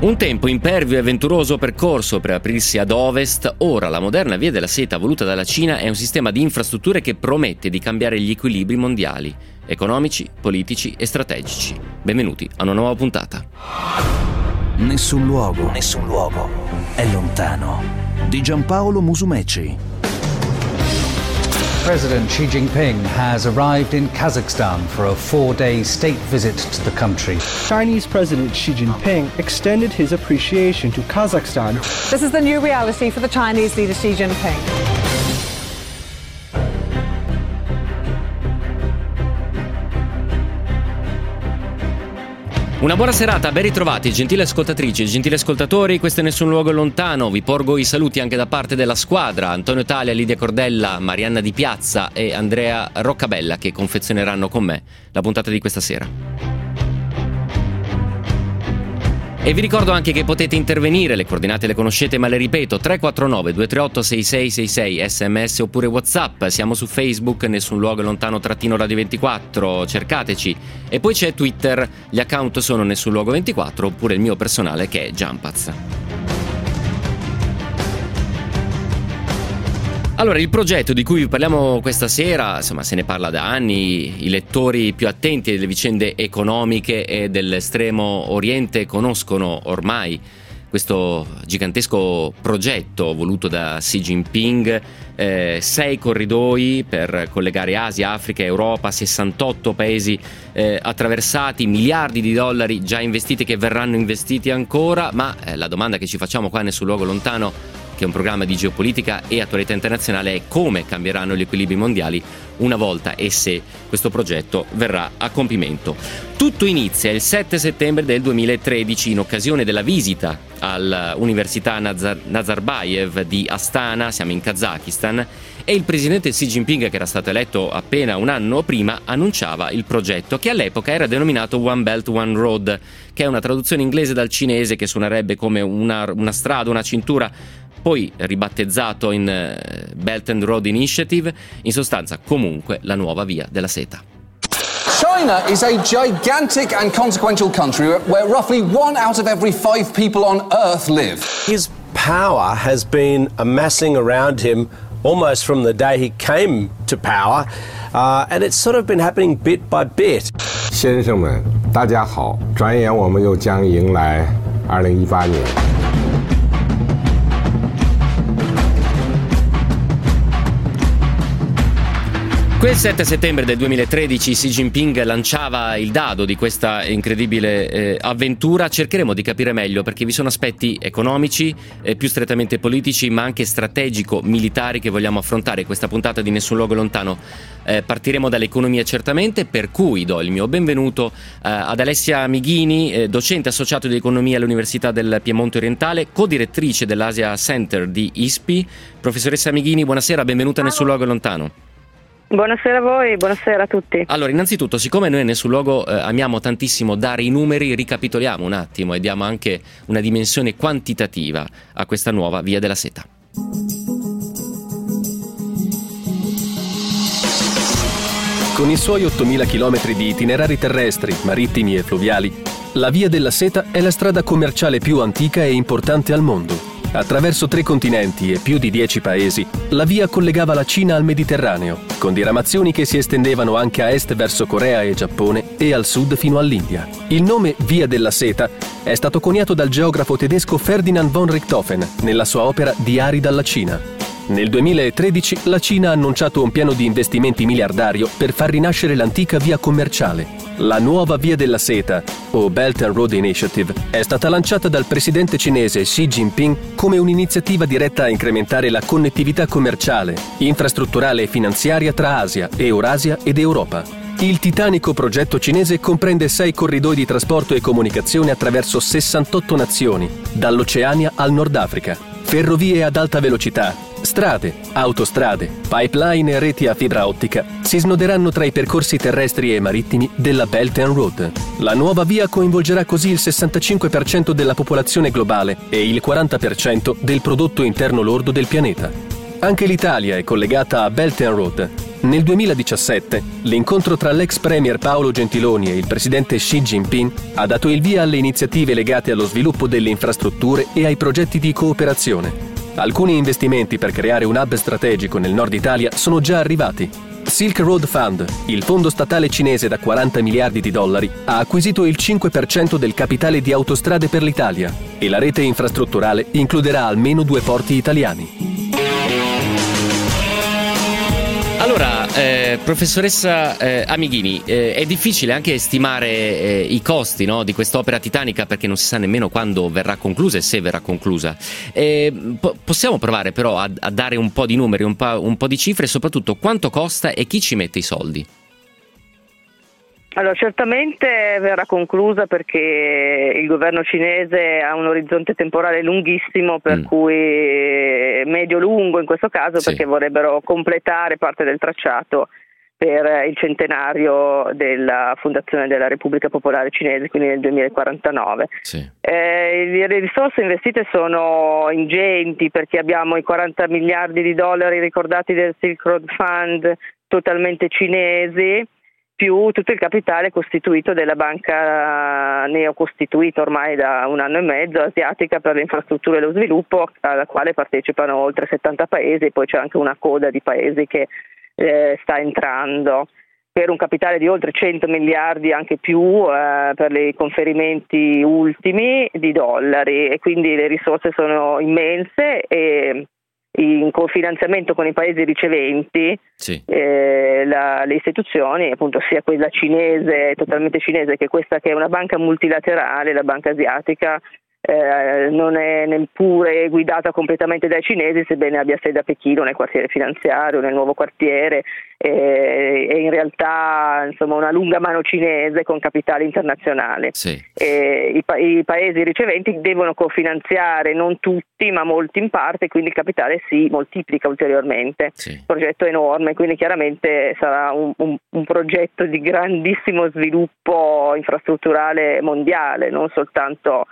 Un tempo impervio e avventuroso percorso per aprirsi ad ovest, ora la moderna Via della Seta voluta dalla Cina è un sistema di infrastrutture che promette di cambiare gli equilibri mondiali, economici, politici e strategici. Benvenuti a una nuova puntata. Nessun luogo è lontano. Di Giampaolo Musumeci. President Xi Jinping has arrived in Kazakhstan for a four-day state visit to the country. Chinese President Xi Jinping extended his appreciation to Kazakhstan. This is the new reality for the Chinese leader Xi Jinping. Una buona serata, ben ritrovati, gentili ascoltatrici e gentili ascoltatori, questo è Nessun luogo è lontano, vi porgo i saluti anche da parte della squadra, Antonio Talia, Lidia Cordella, Marianna Di Piazza e Andrea Roccabella, che confezioneranno con me la puntata di questa sera. E vi ricordo anche che potete intervenire, le coordinate le conoscete ma le ripeto, 349-238-6666 SMS oppure WhatsApp, siamo su Facebook, Nessun luogo è lontano _radio24, cercateci, e poi c'è Twitter, gli account sono Nessun luogo 24 oppure il mio personale che è Giampaz. Allora, il progetto di cui vi parliamo questa sera, insomma, se ne parla da anni, i lettori più attenti delle vicende economiche e dell'estremo oriente conoscono ormai questo gigantesco progetto voluto da Xi Jinping, 6 corridoi per collegare Asia, Africa e Europa, 68 paesi attraversati, miliardi di dollari già investiti che verranno investiti ancora, ma la domanda che ci facciamo qua Nessun luogo lontano, che è un programma di geopolitica e attualità internazionale, è come cambieranno gli equilibri mondiali una volta e se questo progetto verrà a compimento. Tutto inizia il 7 settembre del 2013 in occasione della visita all'Università Nazarbayev di Astana, siamo in Kazakistan, e il presidente Xi Jinping, che era stato eletto appena un anno prima, annunciava il progetto che all'epoca era denominato One Belt One Road, che è una traduzione inglese dal cinese che suonerebbe come una strada, una cintura, poi ribattezzato in Belt and Road Initiative, in sostanza comunque la nuova Via della Seta. China is a gigantic and consequential country where roughly 1 out of every 5 people on earth live. His power has been amassing around him almost from the day he came to power, and it's sort of been happening bit by bit. 先生们, 大家好, 转眼我们又将迎来 2018 年. Quel 7 settembre del 2013 Xi Jinping lanciava il dado di questa incredibile avventura. Cercheremo di capire meglio perché vi sono aspetti economici, più strettamente politici, ma anche strategico-militari che vogliamo affrontare. Questa puntata di Nessun luogo lontano partiremo dall'economia certamente, per cui do il mio benvenuto ad Alessia Amighini, docente associato di economia all'Università del Piemonte Orientale, codirettrice dell'Asia Center di ISPI. Professoressa Amighini, buonasera, benvenuta a Nessun luogo lontano. Buonasera a voi, buonasera a tutti. Allora, innanzitutto, siccome noi Nessun luogo amiamo tantissimo dare i numeri, ricapitoliamo un attimo e diamo anche una dimensione quantitativa a questa nuova Via della Seta. Con i suoi 8.000 km di itinerari terrestri, marittimi e fluviali, la Via della Seta è la strada commerciale più antica e importante al mondo. Attraverso 3 continenti e più di 10 paesi, la via collegava la Cina al Mediterraneo, con diramazioni che si estendevano anche a est verso Corea e Giappone e al sud fino all'India. Il nome Via della Seta è stato coniato dal geografo tedesco Ferdinand von Richthofen nella sua opera Diari dalla Cina. Nel 2013 la Cina ha annunciato un piano di investimenti miliardario per far rinascere l'antica via commerciale. La nuova Via della Seta, o Belt and Road Initiative, è stata lanciata dal presidente cinese Xi Jinping come un'iniziativa diretta a incrementare la connettività commerciale, infrastrutturale e finanziaria tra Asia, Eurasia ed Europa. Il titanico progetto cinese comprende 6 corridoi di trasporto e comunicazione attraverso 68 nazioni, dall'Oceania al Nord Africa, ferrovie ad alta velocità, strade, autostrade, pipeline e reti a fibra ottica si snoderanno tra i percorsi terrestri e marittimi della Belt and Road. La nuova via coinvolgerà così il 65% della popolazione globale e il 40% del prodotto interno lordo del pianeta. Anche l'Italia è collegata a Belt and Road. Nel 2017, l'incontro tra l'ex premier Paolo Gentiloni e il presidente Xi Jinping ha dato il via alle iniziative legate allo sviluppo delle infrastrutture e ai progetti di cooperazione. Alcuni investimenti per creare un hub strategico nel nord Italia sono già arrivati. Silk Road Fund, il fondo statale cinese da $40 miliardi, ha acquisito il 5% del capitale di Autostrade per l'Italia e la rete infrastrutturale includerà almeno 2 porti italiani. Allora, professoressa Amighini, è difficile anche stimare i costi, no, di quest'opera titanica, perché non si sa nemmeno quando verrà conclusa e se verrà conclusa. Possiamo provare però a dare un po' di numeri, un po' di cifre, e soprattutto quanto costa e chi ci mette i soldi? Allora, certamente verrà conclusa perché il governo cinese ha un orizzonte temporale lunghissimo, per cui medio-lungo in questo caso, sì, perché vorrebbero completare parte del tracciato per il centenario della fondazione della Repubblica Popolare Cinese, quindi nel 2049. Sì. Le risorse investite sono ingenti, perché abbiamo i $40 miliardi ricordati del Silk Road Fund totalmente cinesi, più tutto il capitale costituito della banca neocostituita ormai da 1 anno e mezzo, Asiatica, per le infrastrutture e lo sviluppo, alla quale partecipano oltre 70 paesi, poi c'è anche una coda di paesi che sta entrando, per un capitale di oltre 100 miliardi, anche più, per i conferimenti ultimi di dollari, e quindi le risorse sono immense, e in cofinanziamento con i paesi riceventi, sì, le istituzioni, appunto, sia quella cinese, totalmente cinese, che questa che è una banca multilaterale, la banca asiatica, non è neppure guidata completamente dai cinesi, sebbene abbia sede a Pechino, nel quartiere finanziario, nel nuovo quartiere, e in realtà, insomma, una lunga mano cinese con capitale internazionale. Sì. I paesi riceventi devono cofinanziare, non tutti ma molti in parte, quindi il capitale si moltiplica ulteriormente. Sì. Il progetto è enorme, quindi chiaramente sarà un progetto di grandissimo sviluppo infrastrutturale mondiale, non soltanto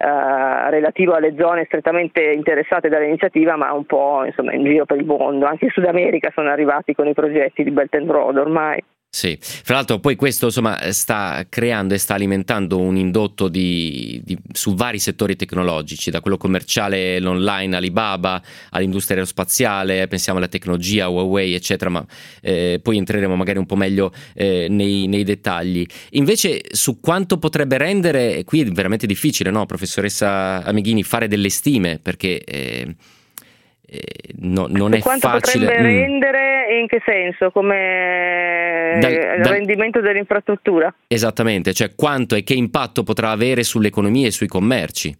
relativo alle zone strettamente interessate dall'iniziativa, ma un po', insomma, in giro per il mondo. Anche in Sud America sono arrivati con i progetti di Belt and Road ormai. Sì, fra l'altro poi questo, insomma, sta creando e sta alimentando un indotto su vari settori tecnologici, da quello commerciale, l'online, Alibaba, all'industria aerospaziale, pensiamo alla tecnologia, Huawei, eccetera, ma poi entreremo magari un po' meglio nei dettagli. Invece, su quanto potrebbe rendere, qui è veramente difficile, no, professoressa Amighini, fare delle stime, perché non è quanto facile. Quanto potrebbe rendere, in che senso? Come il rendimento dell'infrastruttura? Esattamente, cioè quanto e che impatto potrà avere sull'economia e sui commerci?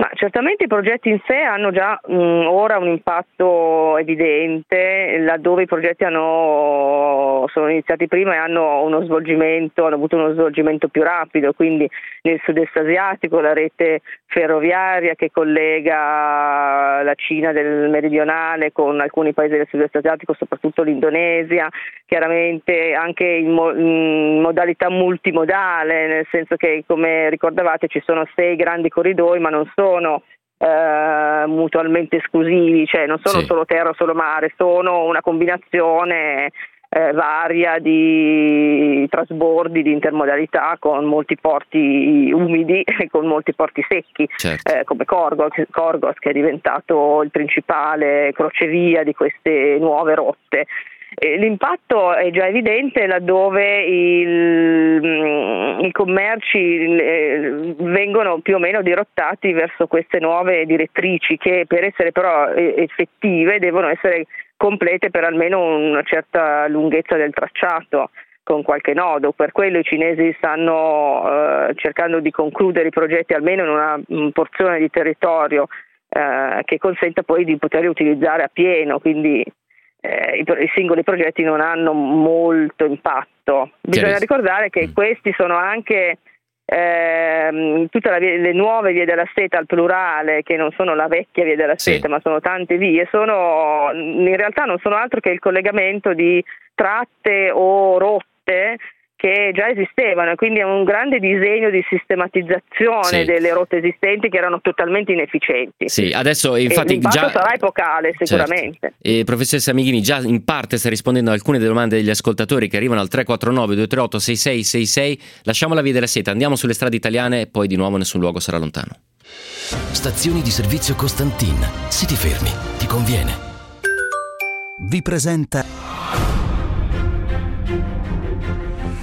Ma certamente i progetti in sé hanno già ora un impatto evidente, laddove i progetti sono iniziati prima e hanno avuto uno svolgimento più rapido, quindi nel sud-est asiatico la rete ferroviaria che collega la Cina del meridionale con alcuni paesi del sud-est asiatico, soprattutto l'Indonesia, chiaramente anche in modalità multimodale, nel senso che, come ricordavate, ci sono 6 grandi corridoi, ma non sono mutualmente esclusivi, cioè non sono, sì, solo terra o solo mare, sono una combinazione varia di trasbordi, di intermodalità, con molti porti umidi e con molti porti secchi, certo, come Khorgos, che è diventato il principale crocevia di queste nuove rotte. L'impatto è già evidente laddove i commerci vengono più o meno dirottati verso queste nuove direttrici, che per essere però effettive devono essere complete per almeno una certa lunghezza del tracciato, con qualche nodo. Per quello i cinesi stanno cercando di concludere i progetti almeno in una porzione di territorio che consenta poi di poterli utilizzare a pieno, quindi i singoli progetti non hanno molto impatto. Bisogna ricordare che questi sono anche tutte le nuove vie della seta al plurale, che non sono la vecchia via della seta, sì, ma sono tante vie, in realtà non sono altro che il collegamento di tratte o rotte che già esistevano, e quindi è un grande disegno di sistematizzazione delle rotte esistenti che erano totalmente inefficienti. Sì, adesso infatti già sarà epocale sicuramente. Certo. E professoressa Amighini già in parte sta rispondendo a alcune domande degli ascoltatori che arrivano al 349-238-6666. Lasciamo la Via della Seta, andiamo sulle strade italiane e poi di nuovo Nessun luogo sarà lontano. Stazioni di servizio Costantin, se ti fermi ti conviene. Vi presenta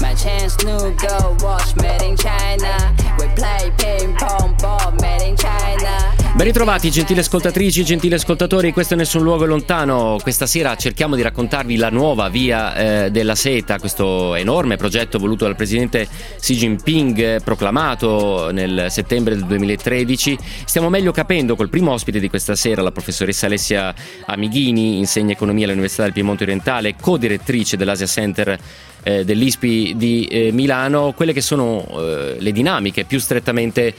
My chance new girl watch made in China. We play ping pong ball made in China. Ben ritrovati, gentili ascoltatrici, gentili ascoltatori, questo è Nessun luogo è lontano. Questa sera cerchiamo di raccontarvi la nuova Via della Seta, questo enorme progetto voluto dal presidente Xi Jinping, proclamato nel settembre del 2013. Stiamo meglio capendo col primo ospite di questa sera, la professoressa Alessia Amighini, insegna economia all'Università del Piemonte Orientale, co-direttrice dell'Asia Center dell'ISPI di Milano, quelle che sono le dinamiche più strettamente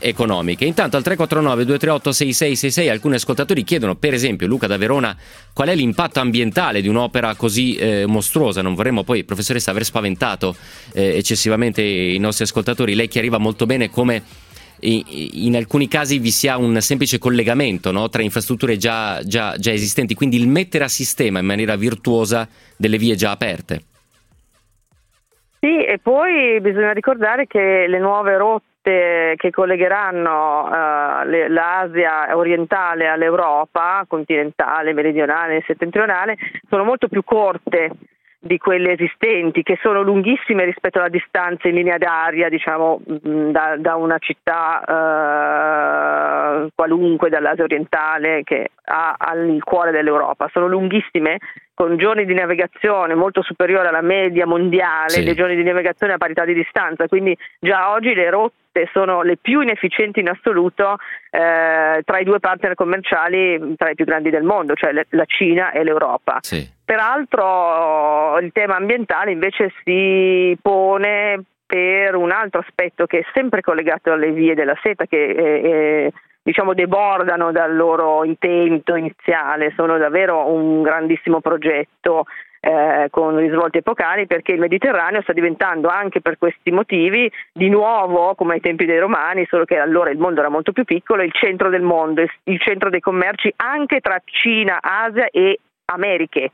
economiche. Intanto al 349-238-6666 alcuni ascoltatori chiedono, per esempio Luca da Verona, qual è l'impatto ambientale di un'opera così mostruosa. Non vorremmo poi, professoressa, aver spaventato eccessivamente i nostri ascoltatori. Lei chiariva molto bene come in alcuni casi vi sia un semplice collegamento, no, tra infrastrutture già esistenti, quindi il mettere a sistema in maniera virtuosa delle vie già aperte. Sì, e poi bisogna ricordare che le nuove rotte che collegheranno l'Asia orientale all'Europa continentale, meridionale e settentrionale sono molto più corte di quelle esistenti, che sono lunghissime rispetto alla distanza in linea d'aria, diciamo, da una città qualunque dall'Asia orientale che ha al cuore dell'Europa. Sono lunghissime, con giorni di navigazione molto superiore alla media mondiale, dei giorni di navigazione a parità di distanza, quindi già oggi le rotte sono le più inefficienti in assoluto tra i due partner commerciali tra i più grandi del mondo, cioè la Cina e l'Europa. Sì. Peraltro il tema ambientale invece si pone per un altro aspetto che è sempre collegato alle vie della seta, che diciamo debordano dal loro intento iniziale, sono davvero un grandissimo progetto con risvolti epocali, perché il Mediterraneo sta diventando anche per questi motivi di nuovo, come ai tempi dei Romani, solo che allora il mondo era molto più piccolo, il centro del mondo, il centro dei commerci anche tra Cina, Asia e Americhe,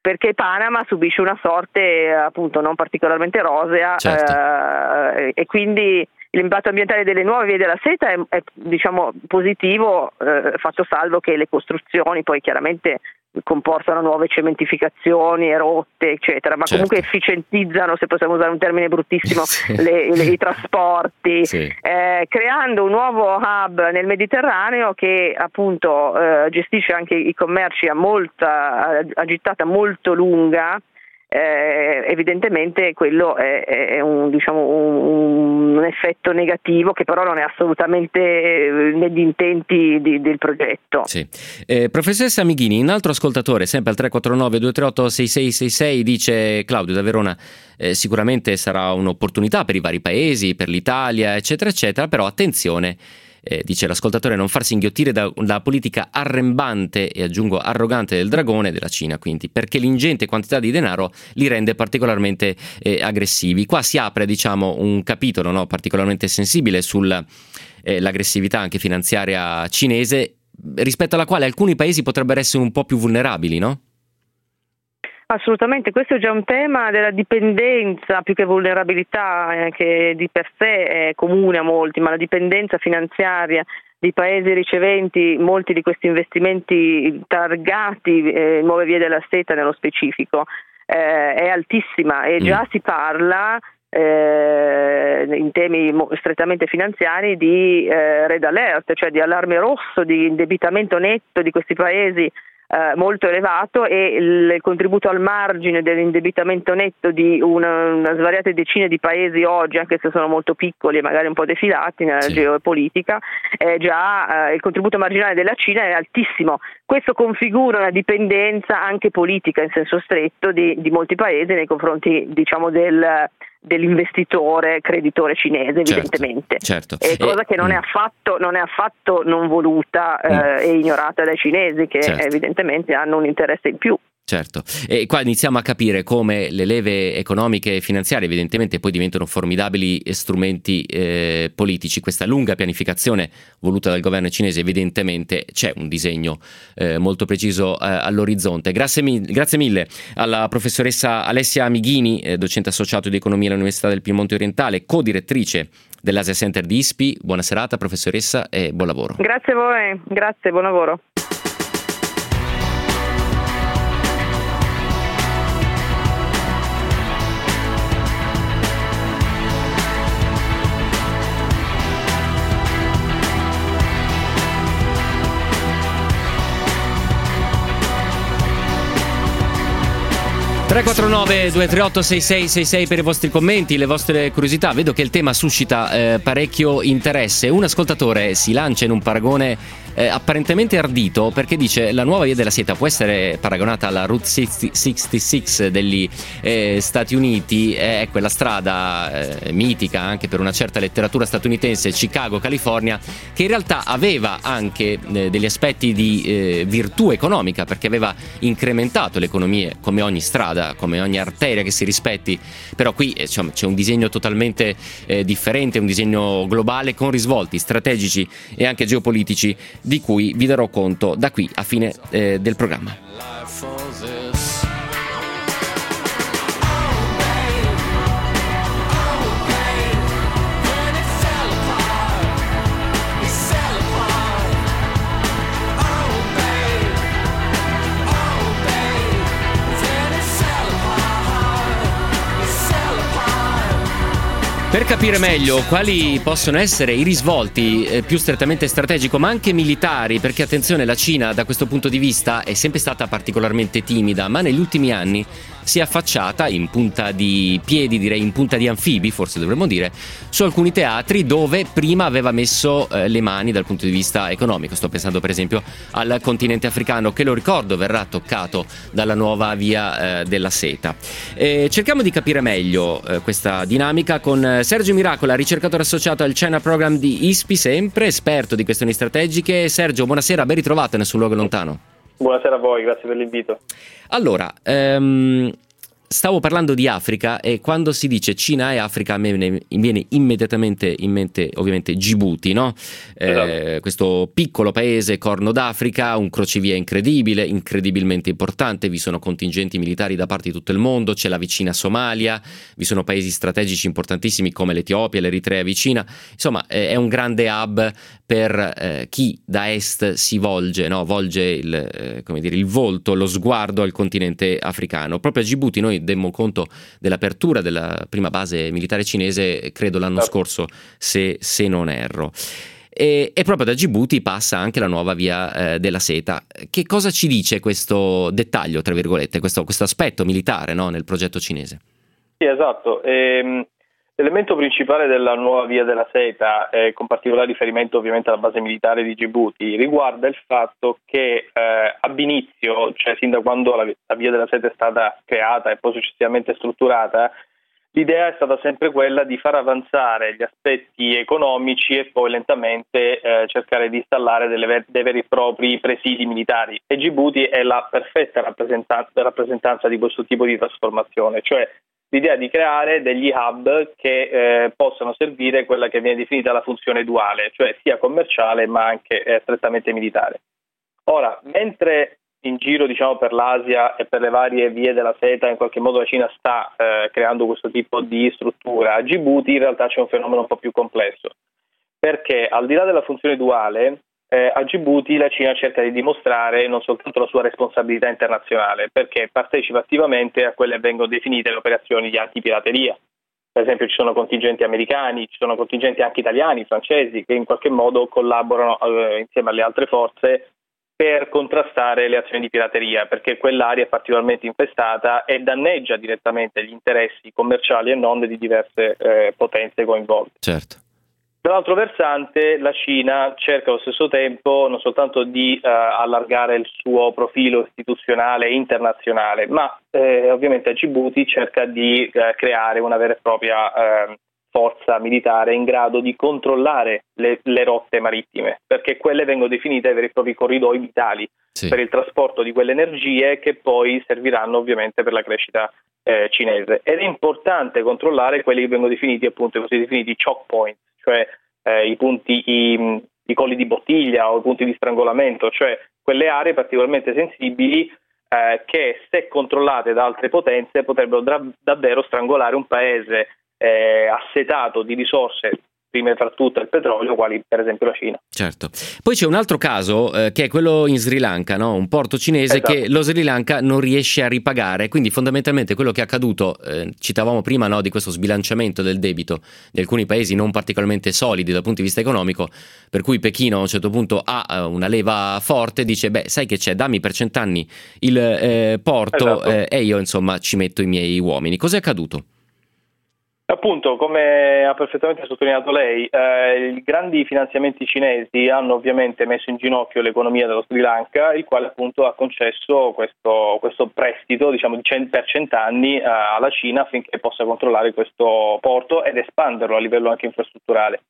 perché Panama subisce una sorte appunto non particolarmente rosea. Certo. E quindi l'impatto ambientale delle nuove vie della seta è diciamo positivo, fatto salvo che le costruzioni poi chiaramente comportano nuove cementificazioni e rotte eccetera, ma certo, comunque efficientizzano, se possiamo usare un termine bruttissimo, i trasporti, creando un nuovo hub nel Mediterraneo che appunto gestisce anche i commerci a molta gittata molto lunga. Evidentemente quello è un, diciamo, un effetto negativo che però non è assolutamente negli intenti del progetto. Sì. Professoressa Amighini, un altro ascoltatore sempre al 349-238-6666 dice, Claudio da Verona, sicuramente sarà un'opportunità per i vari paesi, per l'Italia eccetera eccetera, però attenzione, dice l'ascoltatore, non farsi inghiottire da politica arrembante e aggiungo arrogante del dragone della Cina, quindi, perché l'ingente quantità di denaro li rende particolarmente aggressivi. Qua si apre, diciamo, un capitolo, no, particolarmente sensibile sull'aggressività anche finanziaria cinese, rispetto alla quale alcuni paesi potrebbero essere un po' più vulnerabili, no? Assolutamente, questo è già un tema della dipendenza, più che vulnerabilità, che di per sé è comune a molti, ma la dipendenza finanziaria di paesi riceventi molti di questi investimenti targati, nuove vie della seta nello specifico, è altissima e già si parla in temi strettamente finanziari di red alert, cioè di allarme rosso, di indebitamento netto di questi paesi molto elevato, e il contributo al margine dell'indebitamento netto di una svariate decine di paesi oggi, anche se sono molto piccoli e magari un po' defilati nella geopolitica, è già il contributo marginale della Cina è altissimo. Questo configura una dipendenza anche politica in senso stretto di molti paesi nei confronti, diciamo, dell'investitore creditore cinese, evidentemente. Certo. Cosa che non è affatto non voluta e ignorata dai cinesi, che evidentemente hanno un interesse in più. Certo, e qua iniziamo a capire come le leve economiche e finanziarie evidentemente poi diventano formidabili strumenti politici. Questa lunga pianificazione voluta dal governo cinese, evidentemente c'è un disegno molto preciso all'orizzonte. Grazie mille alla professoressa Alessia Amighini, docente associato di economia all'Università del Piemonte Orientale, co-direttrice dell'Asia Center di ISPI. Buona serata, professoressa, e buon lavoro. Grazie a voi, grazie, buon lavoro. (349) 238 6666 per i vostri commenti, le vostre curiosità. Vedo che il tema suscita parecchio interesse. Un ascoltatore si lancia in un paragone apparentemente ardito, perché dice: la nuova Via della Seta può essere paragonata alla Route 66 degli Stati Uniti. È quella strada mitica anche per una certa letteratura statunitense, Chicago, California, che in realtà aveva anche degli aspetti di virtù economica, perché aveva incrementato le economie, come ogni strada, come ogni arteria che si rispetti. Però qui c'è un disegno totalmente differente, un disegno globale con risvolti strategici e anche geopolitici, di cui vi darò conto da qui a fine del programma. Per capire meglio quali possono essere i risvolti più strettamente strategico, ma anche militari, perché attenzione, la Cina da questo punto di vista è sempre stata particolarmente timida, ma negli ultimi anni si è affacciata in punta di piedi, direi in punta di anfibi, forse dovremmo dire, su alcuni teatri dove prima aveva messo le mani dal punto di vista economico. Sto pensando per esempio al continente africano, che, lo ricordo, verrà toccato dalla nuova Via della Seta. Cerchiamo di capire meglio questa dinamica con Sergio Miracola, ricercatore associato al China Program di ISPI, sempre esperto di questioni strategiche. Sergio, buonasera, ben ritrovato in Nessun luogo è lontano. Buonasera a voi, grazie per l'invito. Allora, stavo parlando di Africa, e quando si dice Cina e Africa a me viene immediatamente in mente ovviamente Gibuti, no? Esatto. Questo piccolo paese, Corno d'Africa, un crocevia incredibile, incredibilmente importante, vi sono contingenti militari da parte di tutto il mondo, c'è la vicina Somalia, vi sono paesi strategici importantissimi come l'Etiopia, l'Eritrea vicina, insomma è un grande hub per chi da est si volge, no? Volge il volto, lo sguardo al continente africano. Proprio a Gibuti noi demmo conto dell'apertura della prima base militare cinese, credo l'anno scorso, se non erro. E proprio da Gibuti passa anche la nuova Via della Seta. Che cosa ci dice questo dettaglio, tra virgolette, questo aspetto militare, no, nel progetto cinese? Sì, esatto. L'elemento principale della nuova Via della Seta, con particolare riferimento ovviamente alla base militare di Gibuti, riguarda il fatto che ab inizio, cioè sin da quando la Via della Seta è stata creata e poi successivamente strutturata, l'idea è stata sempre quella di far avanzare gli aspetti economici e poi lentamente cercare di installare dei veri e propri presidi militari. E Gibuti è la perfetta rappresentanza di questo tipo di trasformazione, cioè l'idea di creare degli hub che possano servire quella che viene definita la funzione duale, cioè sia commerciale ma anche strettamente militare. Ora, mentre in giro, diciamo, per l'Asia e per le varie vie della seta in qualche modo la Cina sta creando questo tipo di struttura, a Gibuti in realtà c'è un fenomeno un po' più complesso, perché al di là della funzione duale, a Gibuti la Cina cerca di dimostrare non soltanto la sua responsabilità internazionale, perché partecipa attivamente a quelle che vengono definite le operazioni di antipirateria. Per esempio ci sono contingenti americani, ci sono contingenti anche italiani, francesi, che in qualche modo collaborano insieme alle altre forze per contrastare le azioni di pirateria, perché quell'area è particolarmente infestata e danneggia direttamente gli interessi commerciali e non di diverse potenze coinvolte. Certo. Dall'altro versante la Cina cerca allo stesso tempo non soltanto di allargare il suo profilo istituzionale e internazionale, ma ovviamente a Gibuti cerca di creare una vera e propria forza militare in grado di controllare le rotte marittime, perché quelle vengono definite veri e propri corridoi vitali, sì, per il trasporto di quelle energie che poi serviranno ovviamente per la crescita cinese. Ed è importante controllare quelli che vengono definiti appunto così definiti choke point, cioè i colli di bottiglia o i punti di strangolamento, cioè quelle aree particolarmente sensibili che se controllate da altre potenze potrebbero davvero strangolare un paese assetato di risorse, prime fra tutte il petrolio, quali per esempio la Cina. Certo. Poi c'è un altro caso che è quello in Sri Lanka, no? Un porto cinese, esatto, che lo Sri Lanka non riesce a ripagare, quindi fondamentalmente quello che è accaduto, citavamo prima, no, di questo sbilanciamento del debito di alcuni paesi non particolarmente solidi dal punto di vista economico, per cui Pechino a un certo punto ha una leva forte, dice beh sai che c'è, dammi per 100 anni il porto, esatto, e io insomma ci metto i miei uomini. Cos'è accaduto? Appunto, come ha perfettamente sottolineato lei, i grandi finanziamenti cinesi hanno ovviamente messo in ginocchio l'economia dello Sri Lanka, il quale appunto ha concesso questo prestito, diciamo, per 100 anni alla Cina affinché possa controllare questo porto ed espanderlo a livello anche infrastrutturale.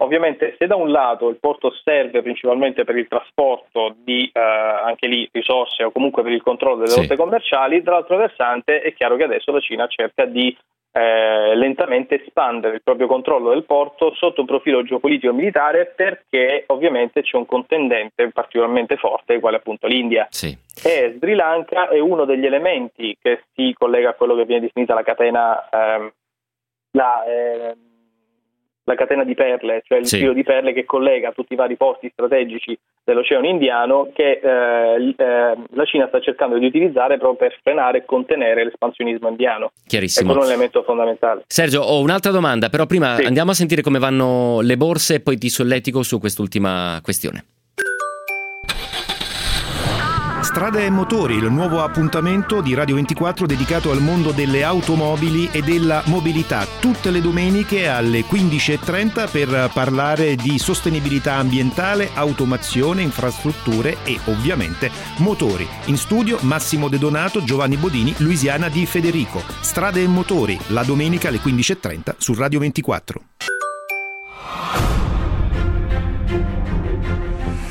Ovviamente se da un lato il porto serve principalmente per il trasporto di anche lì risorse o comunque per il controllo delle rotte commerciali, dall'altro versante è chiaro che adesso la Cina cerca di lentamente espandere il proprio controllo del porto sotto un profilo geopolitico e militare, perché ovviamente c'è un contendente particolarmente forte, quale appunto l'India. Sì. E Sri Lanka è uno degli elementi che si collega a quello che viene definita la catena la catena di perle, cioè il filo di perle che collega tutti i vari porti strategici dell'Oceano Indiano, che la Cina sta cercando di utilizzare proprio per frenare e contenere l'espansionismo indiano. Chiarissimo. È un elemento fondamentale. Sergio, ho un'altra domanda, però prima andiamo a sentire come vanno le borse e poi ti solletico su quest'ultima questione. Strade e motori, il nuovo appuntamento di Radio 24 dedicato al mondo delle automobili e della mobilità, tutte le domeniche alle 15.30 per parlare di sostenibilità ambientale, automazione, infrastrutture e ovviamente motori. In studio Massimo De Donato, Giovanni Bodini, Luisiana Di Federico. Strade e motori, la domenica alle 15.30 su Radio 24.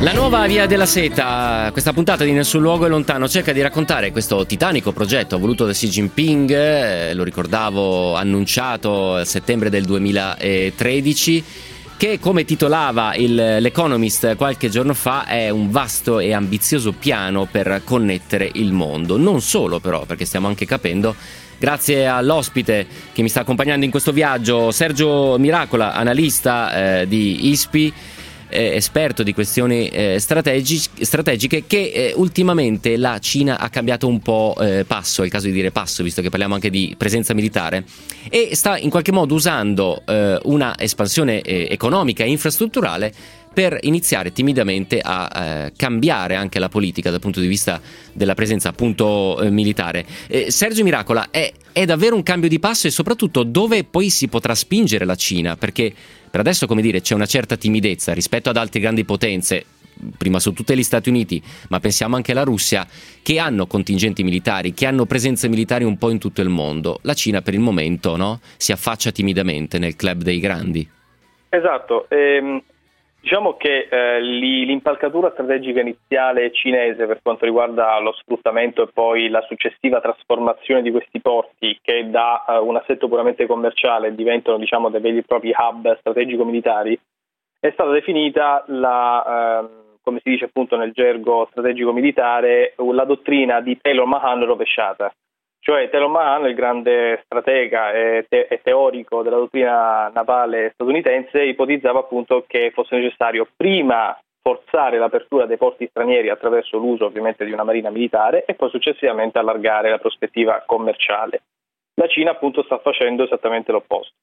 La nuova Via della Seta, questa puntata di Nessun luogo è lontano, cerca di raccontare questo titanico progetto voluto da Xi Jinping, lo ricordavo, annunciato a settembre del 2013, che come titolava l'Economist qualche giorno fa è un vasto e ambizioso piano per connettere il mondo. Non solo però, perché stiamo anche capendo, grazie all'ospite che mi sta accompagnando in questo viaggio, Sergio Miracola, analista di ISPI, esperto di questioni strategiche, che ultimamente la Cina ha cambiato un po' passo, è il caso di dire passo visto che parliamo anche di presenza militare, e sta in qualche modo usando una espansione economica e infrastrutturale per iniziare timidamente a cambiare anche la politica dal punto di vista della presenza appunto militare. Sergio Miracola, è davvero un cambio di passo, e soprattutto dove poi si potrà spingere la Cina? Perché per adesso, come dire, c'è una certa timidezza rispetto ad altre grandi potenze, prima su tutti gli Stati Uniti, ma pensiamo anche alla Russia, che hanno contingenti militari, che hanno presenze militari un po' in tutto il mondo. La Cina per il momento, no, si affaccia timidamente nel club dei grandi. Esatto. Diciamo che l'impalcatura strategica iniziale cinese per quanto riguarda lo sfruttamento e poi la successiva trasformazione di questi porti, che da un assetto puramente commerciale diventano, diciamo, dei veri e propri hub strategico-militari, è stata definita come si dice appunto nel gergo strategico militare, la dottrina di Taylor Mahan rovesciata. Cioè Taylor Mahan, il grande stratega e teorico della dottrina navale statunitense, ipotizzava appunto che fosse necessario prima forzare l'apertura dei porti stranieri attraverso l'uso ovviamente di una marina militare e poi successivamente allargare la prospettiva commerciale. La Cina appunto sta facendo esattamente l'opposto,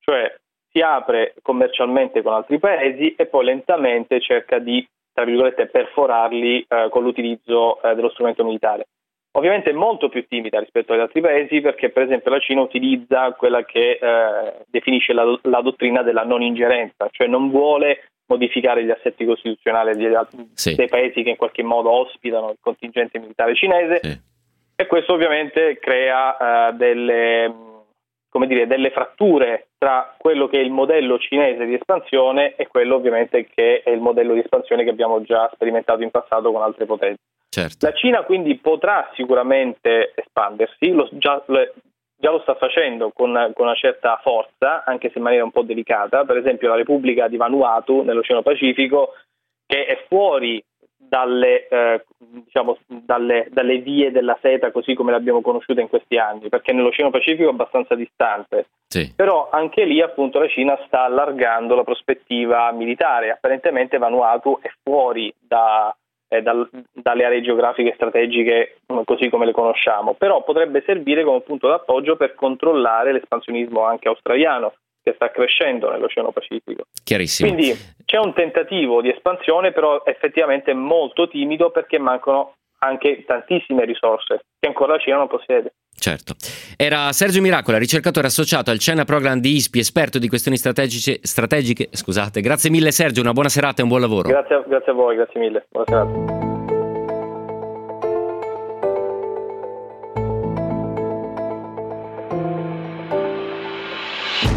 cioè si apre commercialmente con altri paesi e poi lentamente cerca di, tra virgolette, perforarli con l'utilizzo dello strumento militare. Ovviamente è molto più timida rispetto agli altri paesi perché per esempio la Cina utilizza quella che definisce la dottrina della non ingerenza, cioè non vuole modificare gli assetti costituzionali dei paesi che in qualche modo ospitano il contingente militare cinese, sì. E questo ovviamente crea delle fratture tra quello che è il modello cinese di espansione e quello ovviamente che è il modello di espansione che abbiamo già sperimentato in passato con altre potenze. Certo. La Cina quindi potrà sicuramente espandersi, già lo sta facendo con una certa forza, anche se in maniera un po' delicata. Per esempio la Repubblica di Vanuatu nell'Oceano Pacifico, che è fuori dalle vie della seta così come le abbiamo conosciute in questi anni, perché nell'Oceano Pacifico è abbastanza distante, sì. Però anche lì appunto la Cina sta allargando la prospettiva militare. Apparentemente Vanuatu è fuori dalle aree geografiche strategiche così come le conosciamo, però potrebbe servire come punto d'appoggio per controllare l'espansionismo anche australiano che sta crescendo nell'Oceano Pacifico. Chiarissimo. Quindi c'è un tentativo di espansione, però effettivamente molto timido perché mancano anche tantissime risorse che ancora la Cina non possiede. Certo. Era Sergio Miracola, ricercatore associato al China Program di ISPI, esperto di questioni strategiche. Scusate. Grazie mille Sergio, una buona serata e un buon lavoro. Grazie a voi, grazie mille. Buona serata.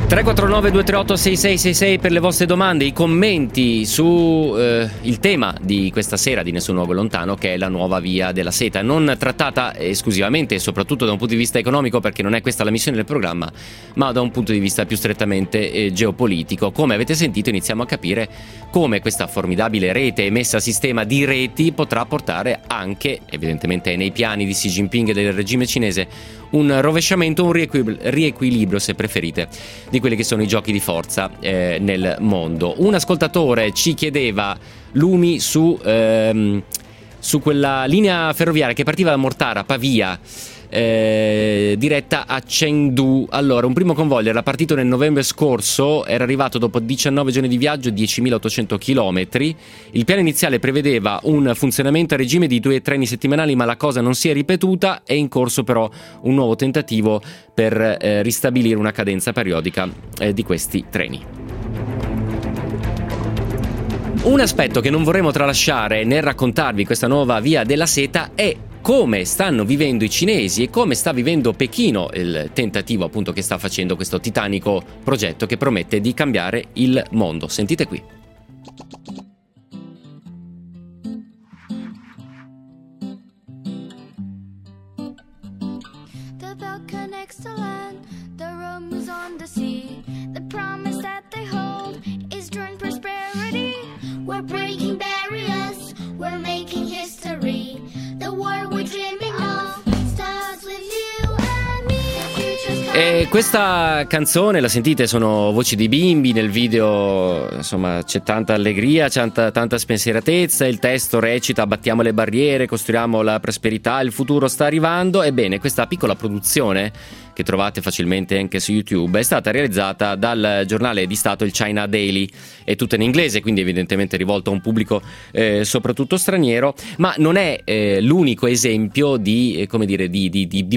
(349) 238 6666 per le vostre domande, i commenti su il tema di questa sera di Nessun luogo è lontano, che è la nuova Via della Seta, non trattata esclusivamente e soprattutto da un punto di vista economico, perché non è questa la missione del programma, ma da un punto di vista più strettamente geopolitico. Come avete sentito, iniziamo a capire come questa formidabile rete e messa a sistema di reti potrà portare anche, evidentemente nei piani di Xi Jinping e del regime cinese, un rovesciamento, un riequilibrio se preferite, di quelli che sono i giochi di forza nel mondo. Un ascoltatore ci chiedeva lumi su quella linea ferroviaria che partiva da Mortara, Pavia, diretta a Chengdu. Allora, un primo convoglio era partito nel novembre scorso, era arrivato dopo 19 giorni di viaggio, 10.800 chilometri. Il piano iniziale prevedeva un funzionamento a regime di 2 treni settimanali, ma la cosa non si è ripetuta. È in corso però un nuovo tentativo per ristabilire una cadenza periodica di questi treni. Un aspetto che non vorremmo tralasciare nel raccontarvi questa nuova Via della Seta è come stanno vivendo i cinesi e come sta vivendo Pechino il tentativo appunto che sta facendo questo titanico progetto che promette di cambiare il mondo. Sentite qui. The belt connects to land, the road moves on the sea, the promise that they hold is joint prosperity. We're breaking barriers, we're making history. The world we're dreaming of starts with you and me. E questa canzone, la sentite, sono voci di bimbi nel video, insomma c'è tanta allegria, c'è tanta spensieratezza, il testo recita: abbattiamo le barriere, costruiamo la prosperità, il futuro sta arrivando. Ebbene, questa piccola produzione, che trovate facilmente anche su YouTube, è stata realizzata dal giornale di Stato il China Daily, è tutta in inglese, quindi evidentemente rivolto a un pubblico soprattutto straniero, ma non è l'unico esempio di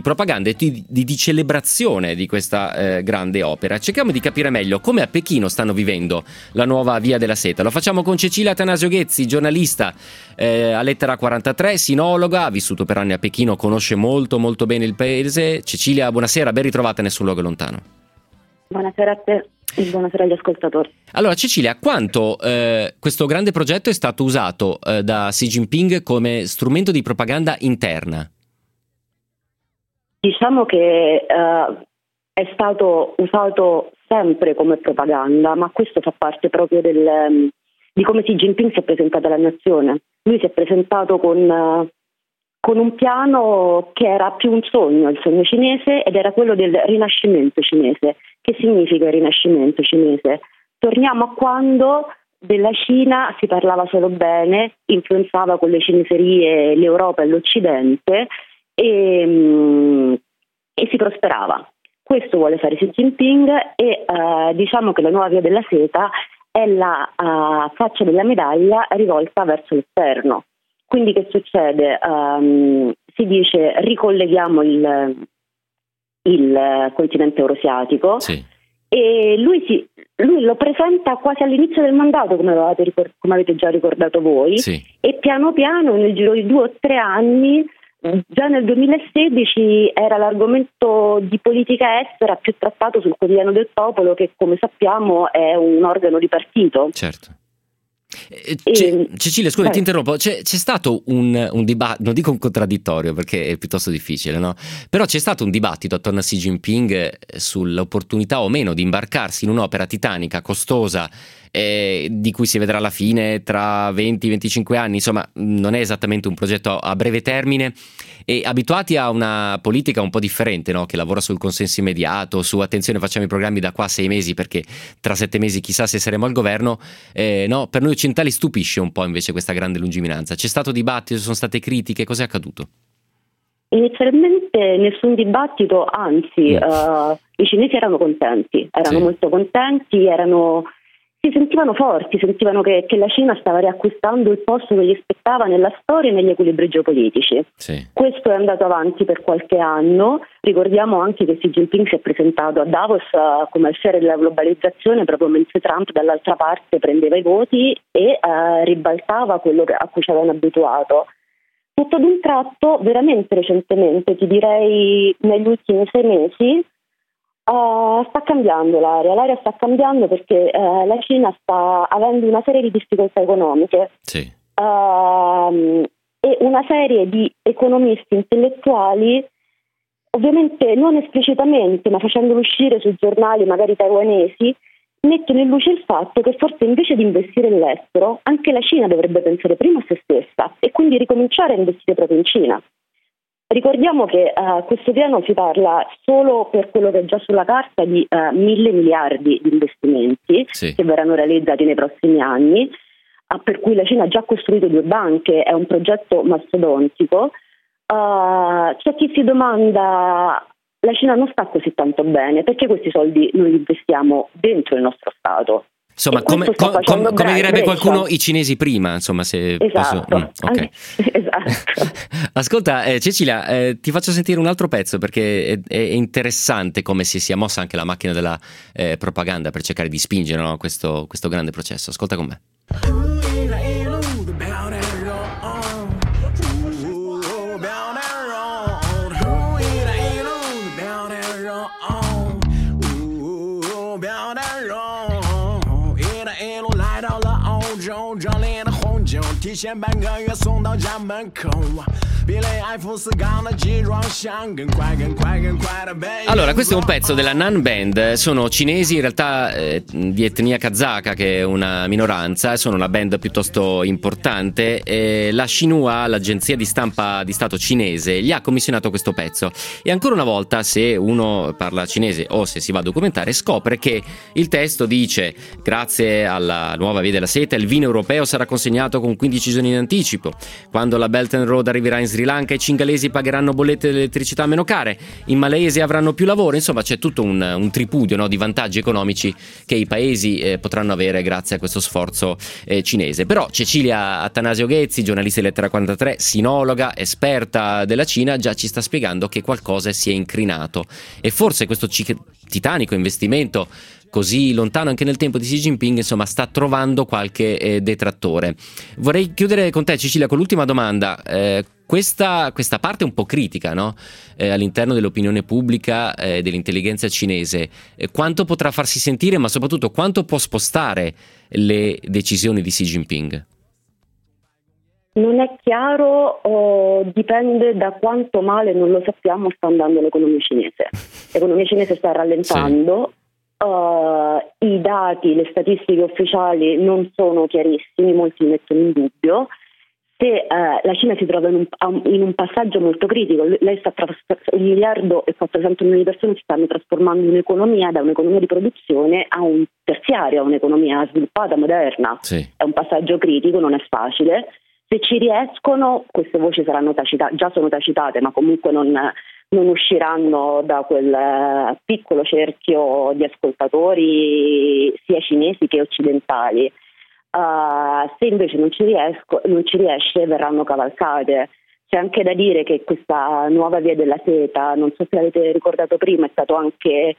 propaganda e di celebrazione di questa grande opera. Cerchiamo di capire meglio come a Pechino stanno vivendo la nuova Via della Seta. Lo facciamo con Cecilia Attanasio Ghezzi, giornalista a lettera 43, sinologa, ha vissuto per anni a Pechino, conosce molto molto bene il paese. Cecilia, buonasera, ben ritrovata Nessun luogo lontano. Buonasera a te e buonasera agli ascoltatori. Allora Cecilia, quanto questo grande progetto è stato usato da Xi Jinping come strumento di propaganda interna? Diciamo che è stato usato sempre come propaganda, ma questo fa parte proprio del, di come Xi Jinping si è presentato alla nazione. Lui si è presentato con un piano che era più un sogno, il sogno cinese, ed era quello del rinascimento cinese. Che significa il rinascimento cinese? Torniamo a quando della Cina si parlava solo bene, influenzava con le cineserie l'Europa e l'Occidente e si prosperava. Questo vuole fare Xi Jinping e diciamo che la nuova Via della Seta è la faccia della medaglia rivolta verso l'esterno. Quindi che succede? Si dice ricolleghiamo il continente eurasiatico, sì. E lui lo presenta quasi all'inizio del mandato, come avete già ricordato voi, sì. E piano piano nel giro di 2 o 3 anni, già nel 2016 era l'argomento di politica estera più trattato sul Quotidiano del Popolo, che come sappiamo è un organo di partito. Certo. Cecilia, scusa, ti interrompo. C'è stato un dibattito, non dico un contraddittorio perché è piuttosto difficile, no? Però c'è stato un dibattito attorno a Xi Jinping sull'opportunità o meno di imbarcarsi in un'opera titanica, costosa, di cui si vedrà la fine tra 20-25 anni. Insomma, non è esattamente un progetto a breve termine, e abituati a una politica un po' differente, no? Che lavora sul consenso immediato, su attenzione facciamo i programmi da qua a 6 mesi perché tra 7 mesi chissà se saremo al governo, no? Per noi occidentali stupisce un po' invece questa grande lungimiranza. C'è stato dibattito, sono state critiche, cos'è accaduto? Inizialmente nessun dibattito, anzi i cinesi erano contenti, erano sì. Molto contenti, si sentivano forti, sentivano che la Cina stava riacquistando il posto che gli spettava nella storia e negli equilibri geopolitici. Sì. Questo è andato avanti per qualche anno. Ricordiamo anche che Xi Jinping si è presentato a Davos come al fiere della globalizzazione, proprio mentre Trump dall'altra parte prendeva i voti e ribaltava quello a cui ci avevano abituato. Tutto ad un tratto, veramente recentemente, ti direi negli ultimi 6 mesi, sta cambiando l'area sta cambiando perché la Cina sta avendo una serie di difficoltà economiche, sì. E una serie di economisti intellettuali, ovviamente non esplicitamente ma facendolo uscire sui giornali magari taiwanesi, mettono in luce il fatto che forse invece di investire all'estero anche la Cina dovrebbe pensare prima a se stessa e quindi ricominciare a investire proprio in Cina. Ricordiamo che questo piano si parla solo per quello che è già sulla carta di 1.000 miliardi di investimenti, sì. Che verranno realizzati nei prossimi anni, per cui la Cina ha già costruito 2 banche, è un progetto mastodontico. C'è chi si domanda, la Cina non sta così tanto bene, perché questi soldi non li investiamo dentro il nostro Stato? Insomma, come direbbe qualcuno, i cinesi prima, insomma, se esatto. Posso... okay. Esatto. Ascolta, Cecilia, ti faccio sentire un altro pezzo perché è interessante come si sia mossa anche la macchina della propaganda per cercare di spingere, no, questo grande processo. Ascolta con me. Allora, questo è un pezzo della Nan Band, sono cinesi in realtà di etnia kazaka, che è una minoranza, sono una band piuttosto importante. La Xinhua, l'agenzia di stampa di Stato cinese, gli ha commissionato questo pezzo e ancora una volta, se uno parla cinese o se si va a documentare, scopre che il testo dice: grazie alla nuova Via della Seta il vino europeo sarà consegnato con 15 giorni in anticipo. Quando la Belt and Road arriverà in Sri Lanka, i cingalesi pagheranno bollette di elettricità meno care, in Malesia avranno più lavoro. Insomma, c'è tutto un tripudio, no, di vantaggi economici che i paesi potranno avere grazie a questo sforzo cinese. Però Cecilia Attanasio Ghezzi, giornalista di Lettera 43, sinologa, esperta della Cina, già ci sta spiegando che qualcosa si è incrinato e forse questo titanico investimento così lontano anche nel tempo di Xi Jinping, insomma, sta trovando qualche detrattore. Vorrei chiudere con te, Cecilia, con l'ultima domanda. Questa parte un po' critica, no? All'interno dell'opinione pubblica, dell'intelligenza cinese, quanto potrà farsi sentire, ma soprattutto quanto può spostare le decisioni di Xi Jinping? Non è chiaro, dipende da quanto male, non lo sappiamo, sta andando l'economia cinese. L'economia cinese sta rallentando. Sì. I dati, le statistiche ufficiali non sono chiarissimi, molti mettono in dubbio. Se la Cina si trova in un passaggio molto critico, lei sta 1.400.000 persone si stanno trasformando in un'economia, da un'economia di produzione a un terziario, a un'economia sviluppata, moderna. Sì. È un passaggio critico, non è facile. Se ci riescono, queste voci saranno tacitate, già sono tacitate, ma comunque non usciranno da quel piccolo cerchio di ascoltatori sia cinesi che occidentali. Se invece non ci riesce, verranno cavalcate. C'è anche da dire che questa nuova via della seta, non so se l'avete ricordato prima, è stata anche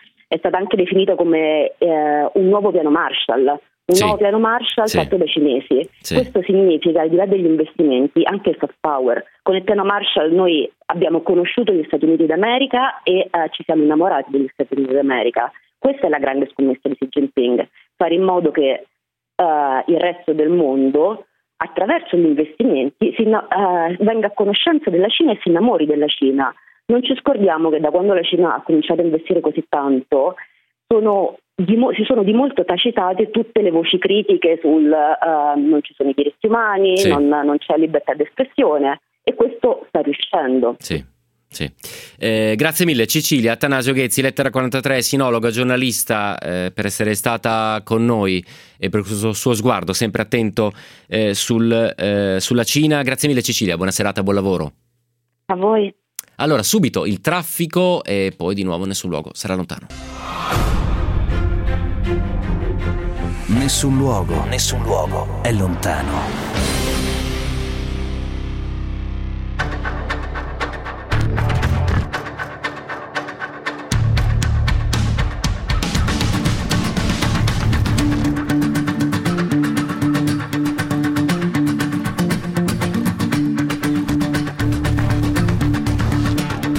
definita come un nuovo piano Marshall. Un nuovo piano Marshall fatto dai cinesi. Sì. Questo significa, al di là degli investimenti, anche il soft power. Con il piano Marshall noi abbiamo conosciuto gli Stati Uniti d'America e ci siamo innamorati degli Stati Uniti d'America. Questa è la grande scommessa di Xi Jinping: fare in modo che il resto del mondo, attraverso gli investimenti, venga a conoscenza della Cina e si innamori della Cina. Non ci scordiamo che da quando la Cina ha cominciato a investire così tanto, si sono di molto tacitate tutte le voci critiche sul non ci sono i diritti umani, non c'è libertà d'espressione, e questo sta riuscendo. Sì. Sì. Grazie mille Cecilia Attanasio Ghezzi, Lettera 43, sinologa, giornalista, per essere stata con noi e per questo suo sguardo sempre attento sulla Cina. Grazie mille Cecilia, buona serata, buon lavoro. A voi. Allora, subito il traffico e poi di nuovo Nessun luogo sarà lontano. Nessun luogo è lontano.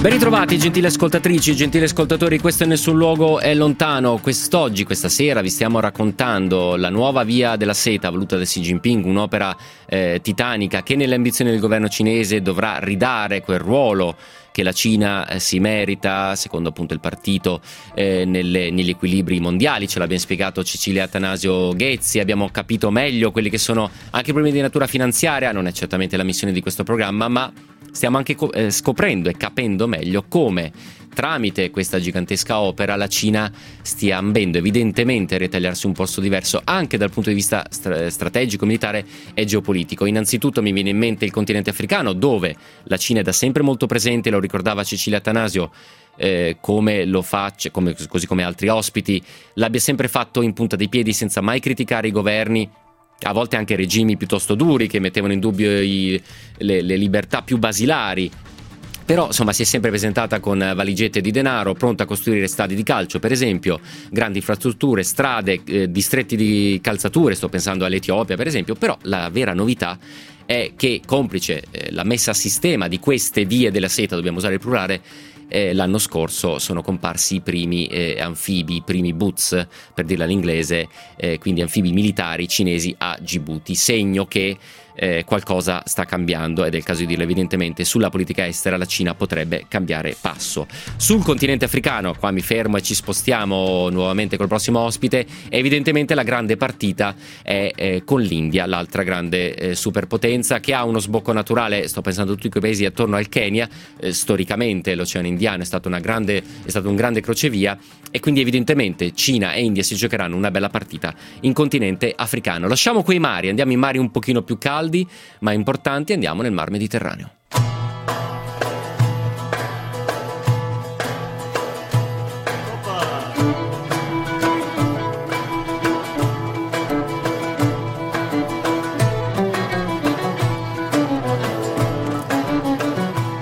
Ben ritrovati, gentili ascoltatrici, gentili ascoltatori, questo è Nessun luogo è lontano. Quest'oggi, questa sera, vi stiamo raccontando la nuova via della seta voluta da Xi Jinping, un'opera titanica che nelle ambizioni del governo cinese dovrà ridare quel ruolo che la Cina si merita, secondo appunto il partito, negli equilibri mondiali. Ce l'abbiamo spiegato Cecilia Attanasio Ghezzi, abbiamo capito meglio quelli che sono anche problemi di natura finanziaria, non è certamente la missione di questo programma, ma stiamo anche scoprendo e capendo meglio come tramite questa gigantesca opera la Cina stia ambendo evidentemente a ritagliarsi un posto diverso anche dal punto di vista strategico, militare e geopolitico. Innanzitutto mi viene in mente il continente africano, dove la Cina è da sempre molto presente, lo ricordava Cecilia Attanasio, così come altri ospiti, l'abbia sempre fatto in punta dei piedi senza mai criticare i governi, a volte anche regimi piuttosto duri che mettevano in dubbio le libertà più basilari, però insomma si è sempre presentata con valigette di denaro, pronta a costruire stadi di calcio per esempio, grandi infrastrutture, strade, distretti di calzature, sto pensando all'Etiopia per esempio. Però la vera novità è che, complice la messa a sistema di queste vie della seta, dobbiamo usare il plurale, l'anno scorso sono comparsi i primi anfibi, i primi boots, per dirla in inglese, quindi anfibi militari cinesi a Gibuti, segno che qualcosa sta cambiando, ed è il caso di dirlo evidentemente. Sulla politica estera la Cina potrebbe cambiare passo. Sul continente africano, qua mi fermo e ci spostiamo nuovamente col prossimo ospite, evidentemente la grande partita è con l'India, l'altra grande superpotenza che ha uno sbocco naturale, sto pensando a tutti quei paesi attorno al Kenya, storicamente l'Oceano Indiano è stato un grande crocevia, e quindi evidentemente Cina e India si giocheranno una bella partita in continente africano. Lasciamo quei mari, andiamo in mari un pochino più caldi ma importanti, andiamo nel Mar Mediterraneo.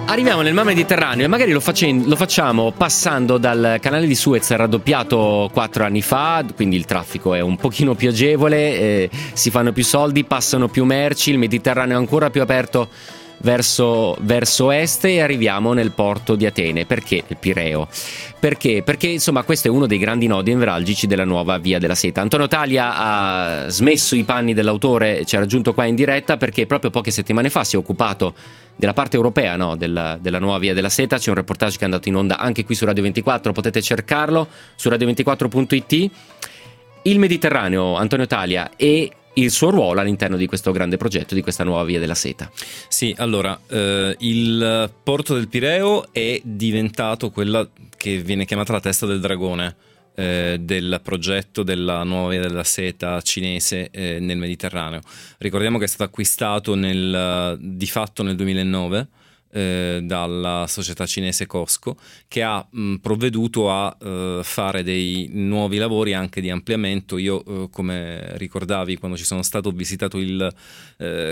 Arriviamo nel Mar Mediterraneo e magari lo facciamo passando dal canale di Suez, raddoppiato 4 anni fa, quindi il traffico è un pochino più agevole, si fanno più soldi, passano più merci, il Mediterraneo è ancora più aperto verso est, e arriviamo nel porto di Atene. Perché il Pireo? Perché insomma questo è uno dei grandi nodi nevralgici della nuova via della seta. Antonio Talia ha smesso i panni dell'autore, ci ha raggiunto qua in diretta perché proprio poche settimane fa si è occupato della parte europea, no, della nuova Via della Seta. C'è un reportage che è andato in onda anche qui su Radio 24, potete cercarlo su radio24.it. Il Mediterraneo, Antonio Talia, e il suo ruolo all'interno di questo grande progetto, di questa nuova Via della Seta. Sì, allora, il porto del Pireo è diventato quella che viene chiamata la testa del dragone del progetto della nuova Via della Seta cinese nel Mediterraneo. Ricordiamo che è stato acquistato di fatto nel 2009 dalla società cinese Cosco, che ha provveduto a fare dei nuovi lavori anche di ampliamento. Io, come ricordavi, quando ci sono stato ho visitato il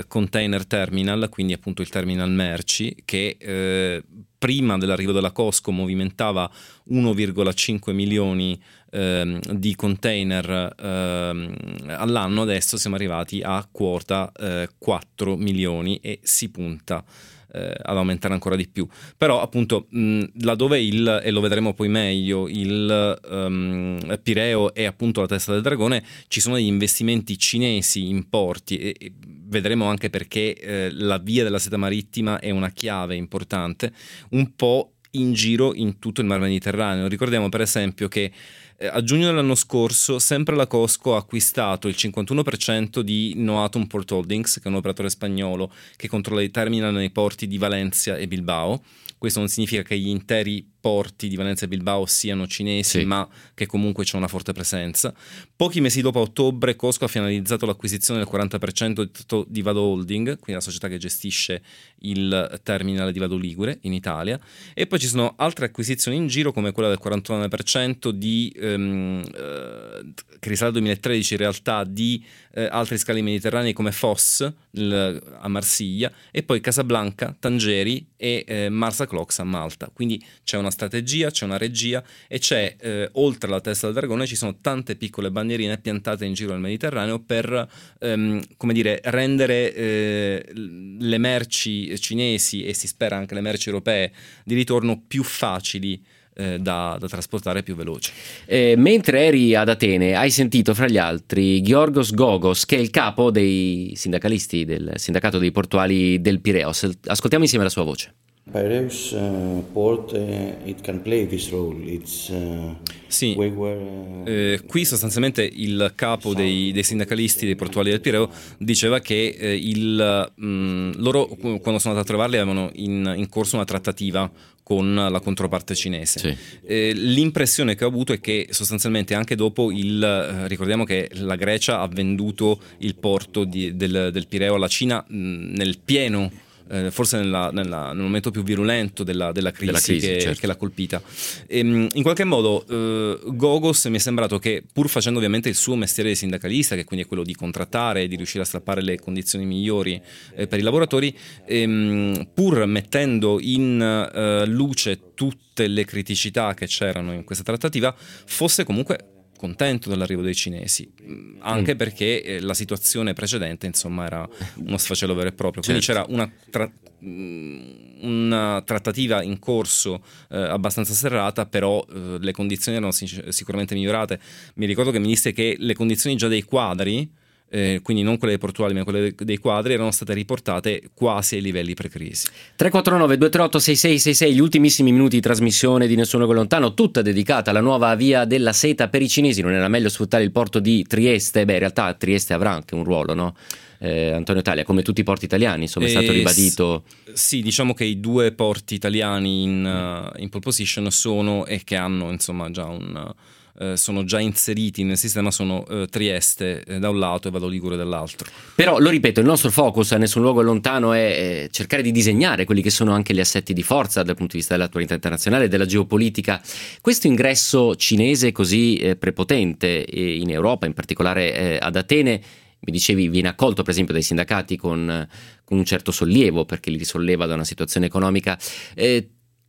container terminal, quindi appunto il terminal merci, che prima dell'arrivo della Cosco movimentava 1,5 milioni di container all'anno, adesso siamo arrivati a quota 4 milioni e si punta ad aumentare ancora di più. però appunto laddove e lo vedremo poi meglio, il Pireo è appunto la testa del dragone, ci sono degli investimenti cinesi in porti e vedremo anche perché la Via della Seta marittima è una chiave importante un po' in giro in tutto il Mar Mediterraneo. Ricordiamo per esempio che a giugno dell'anno scorso sempre la Cosco ha acquistato il 51% di Noatum Port Holdings, che è un operatore spagnolo che controlla i terminal nei porti di Valencia e Bilbao. Questo non significa che gli interi porti di Valencia e Bilbao siano cinesi, sì, ma che comunque c'è una forte presenza. Pochi mesi dopo, a ottobre, Cosco ha finalizzato l'acquisizione del 40% di Vado Holding, quindi la società che gestisce il terminale di Vado Ligure in Italia, e poi ci sono altre acquisizioni in giro come quella del 49% di Crisale 2013, in realtà di altri scali mediterranei come Fos a Marsiglia, e poi Casablanca, Tangeri e Marsa Clox a Malta. Quindi c'è una strategia, c'è una regia e c'è, oltre alla testa del dragone, ci sono tante piccole bandierine piantate in giro nel Mediterraneo per come dire, rendere le merci cinesi, e si spera anche le merci europee di ritorno, più facili da trasportare, più veloci. Mentre eri ad Atene hai sentito fra gli altri Giorgos Gogos, che è il capo dei sindacalisti del sindacato dei portuali del Pireo. Ascoltiamo insieme la sua voce. Pireus port, it can play this role. Sì, qui sostanzialmente il capo dei sindacalisti dei portuali del Pireo diceva che loro, quando sono andato a trovarli, avevano in corso una trattativa con la controparte cinese. Sì. L'impressione che ho avuto è che sostanzialmente anche dopo ricordiamo che la Grecia ha venduto il porto del Pireo alla Cina nel pieno, forse nel momento più virulento della crisi che l'ha colpita. In qualche modo Gogos mi è sembrato che, pur facendo ovviamente il suo mestiere di sindacalista, che quindi è quello di contrattare e di riuscire a strappare le condizioni migliori per i lavoratori, pur mettendo in luce tutte le criticità che c'erano in questa trattativa, fosse comunque contento dell'arrivo dei cinesi, anche perché la situazione precedente, insomma, era uno sfacelo vero e proprio. Quindi c'era una trattativa in corso abbastanza serrata, però le condizioni erano sicuramente migliorate. Mi ricordo che mi disse che le condizioni già dei quadri, quindi non quelle dei portuali ma quelle dei quadri, erano state riportate quasi ai livelli pre-crisi. 349-238-6666, gli ultimissimi minuti di trasmissione di Nessun luogo è lontano, tutta dedicata alla nuova Via della Seta per i cinesi. Non era meglio sfruttare il porto di Trieste? Beh, in realtà Trieste avrà anche un ruolo, no? Antonio Talia, come tutti i porti italiani, insomma, è stato ribadito. Sì, diciamo che i due porti italiani in pole position sono, e che hanno insomma già sono già inseriti nel sistema, sono Trieste da un lato e Vado Ligure dall'altro. Però, lo ripeto, il nostro focus a Nessun luogo è lontano è cercare di disegnare quelli che sono anche gli assetti di forza dal punto di vista dell'attualità internazionale e della geopolitica. Questo ingresso cinese così prepotente in Europa, in particolare ad Atene, mi dicevi viene accolto per esempio dai sindacati con un certo sollievo, perché li risolleva da una situazione economica.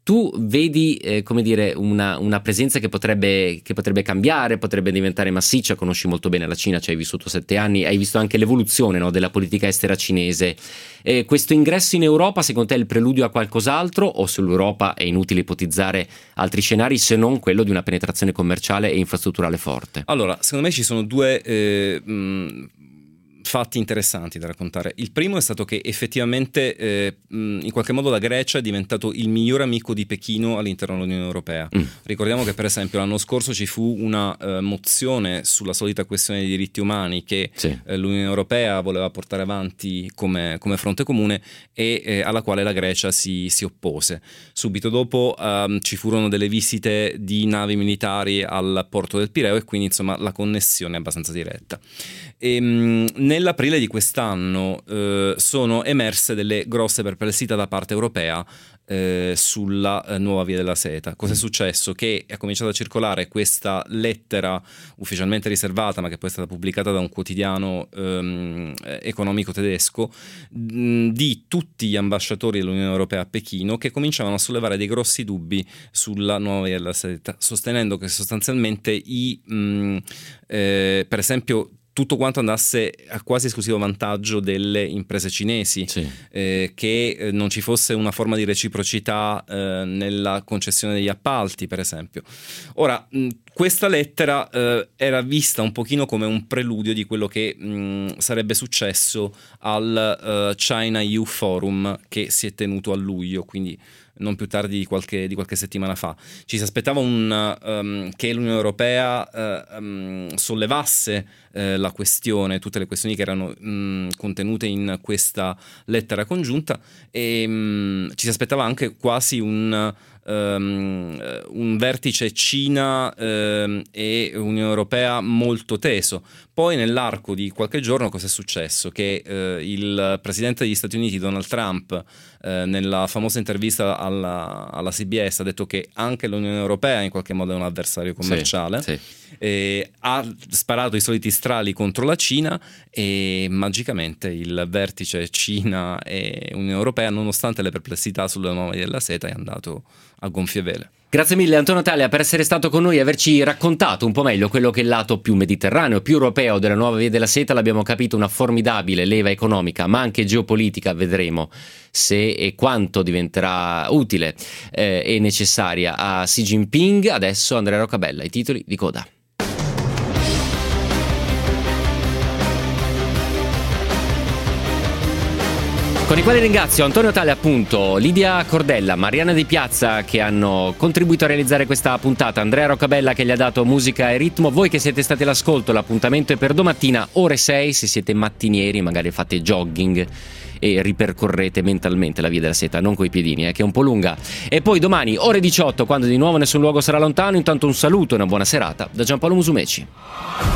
Tu vedi, come dire, una presenza che potrebbe cambiare, potrebbe diventare massiccia. Conosci molto bene la Cina, ci hai vissuto 7 anni, hai visto anche l'evoluzione, no, della politica estera cinese. Questo ingresso in Europa, secondo te, è il preludio a qualcos'altro, o sull'Europa è inutile ipotizzare altri scenari se non quello di una penetrazione commerciale e infrastrutturale forte? Allora, secondo me ci sono due fatti interessanti da raccontare. Il primo è stato che effettivamente in qualche modo la Grecia è diventato il miglior amico di Pechino all'interno dell'Unione Europea. Ricordiamo che per esempio l'anno scorso ci fu una mozione sulla solita questione dei diritti umani che l'Unione Europea voleva portare avanti come fronte comune e alla quale la Grecia si oppose. Subito dopo ci furono delle visite di navi militari al porto del Pireo e quindi insomma la connessione è abbastanza diretta. Nell'aprile di quest'anno sono emerse delle grosse perplessità da parte europea sulla nuova Via della Seta. Cosa è successo? Che è cominciata a circolare questa lettera ufficialmente riservata, ma che poi è stata pubblicata da un quotidiano economico tedesco, di tutti gli ambasciatori dell'Unione Europea a Pechino, che cominciavano a sollevare dei grossi dubbi sulla nuova Via della Seta, sostenendo che sostanzialmente per esempio tutto quanto andasse a quasi esclusivo vantaggio delle imprese cinesi, che non ci fosse una forma di reciprocità nella concessione degli appalti, per esempio. Ora, questa lettera era vista un pochino come un preludio di quello che sarebbe successo al China EU Forum che si è tenuto a luglio, quindi non più tardi di qualche settimana fa. Ci si aspettava che l'Unione Europea sollevasse la questione, tutte le questioni che erano contenute in questa lettera congiunta, e ci si aspettava anche quasi un vertice Cina e Unione Europea molto teso. Poi nell'arco di qualche giorno cosa è successo? Che il presidente degli Stati Uniti Donald Trump nella famosa intervista alla CBS ha detto che anche l'Unione Europea in qualche modo è un avversario commerciale, ha sparato i soliti strali contro la Cina e magicamente il vertice Cina e Unione Europea, nonostante le perplessità sulla nuova Via della Seta, è andato a gonfie vele. Grazie mille Antonio Talia per essere stato con noi e averci raccontato un po' meglio quello che è il lato più mediterraneo, più europeo della nuova Via della Seta. L'abbiamo capito, una formidabile leva economica ma anche geopolitica, vedremo se e quanto diventerà utile e necessaria a Xi Jinping. Adesso Andrea Roccabella, i titoli di coda. Con i quali ringrazio Antonio Talia, appunto, Lidia Cordella, Marianna Di Piazza che hanno contribuito a realizzare questa puntata, Andrea Roccabella che gli ha dato musica e ritmo, voi che siete stati all'ascolto. L'appuntamento è per domattina ore 6, se siete mattinieri magari fate jogging e ripercorrete mentalmente la Via della Seta, non coi piedini, che è un po' lunga. E poi domani, ore 18, quando di nuovo Nessun luogo sarà lontano. Intanto un saluto e una buona serata da Giampaolo Musumeci.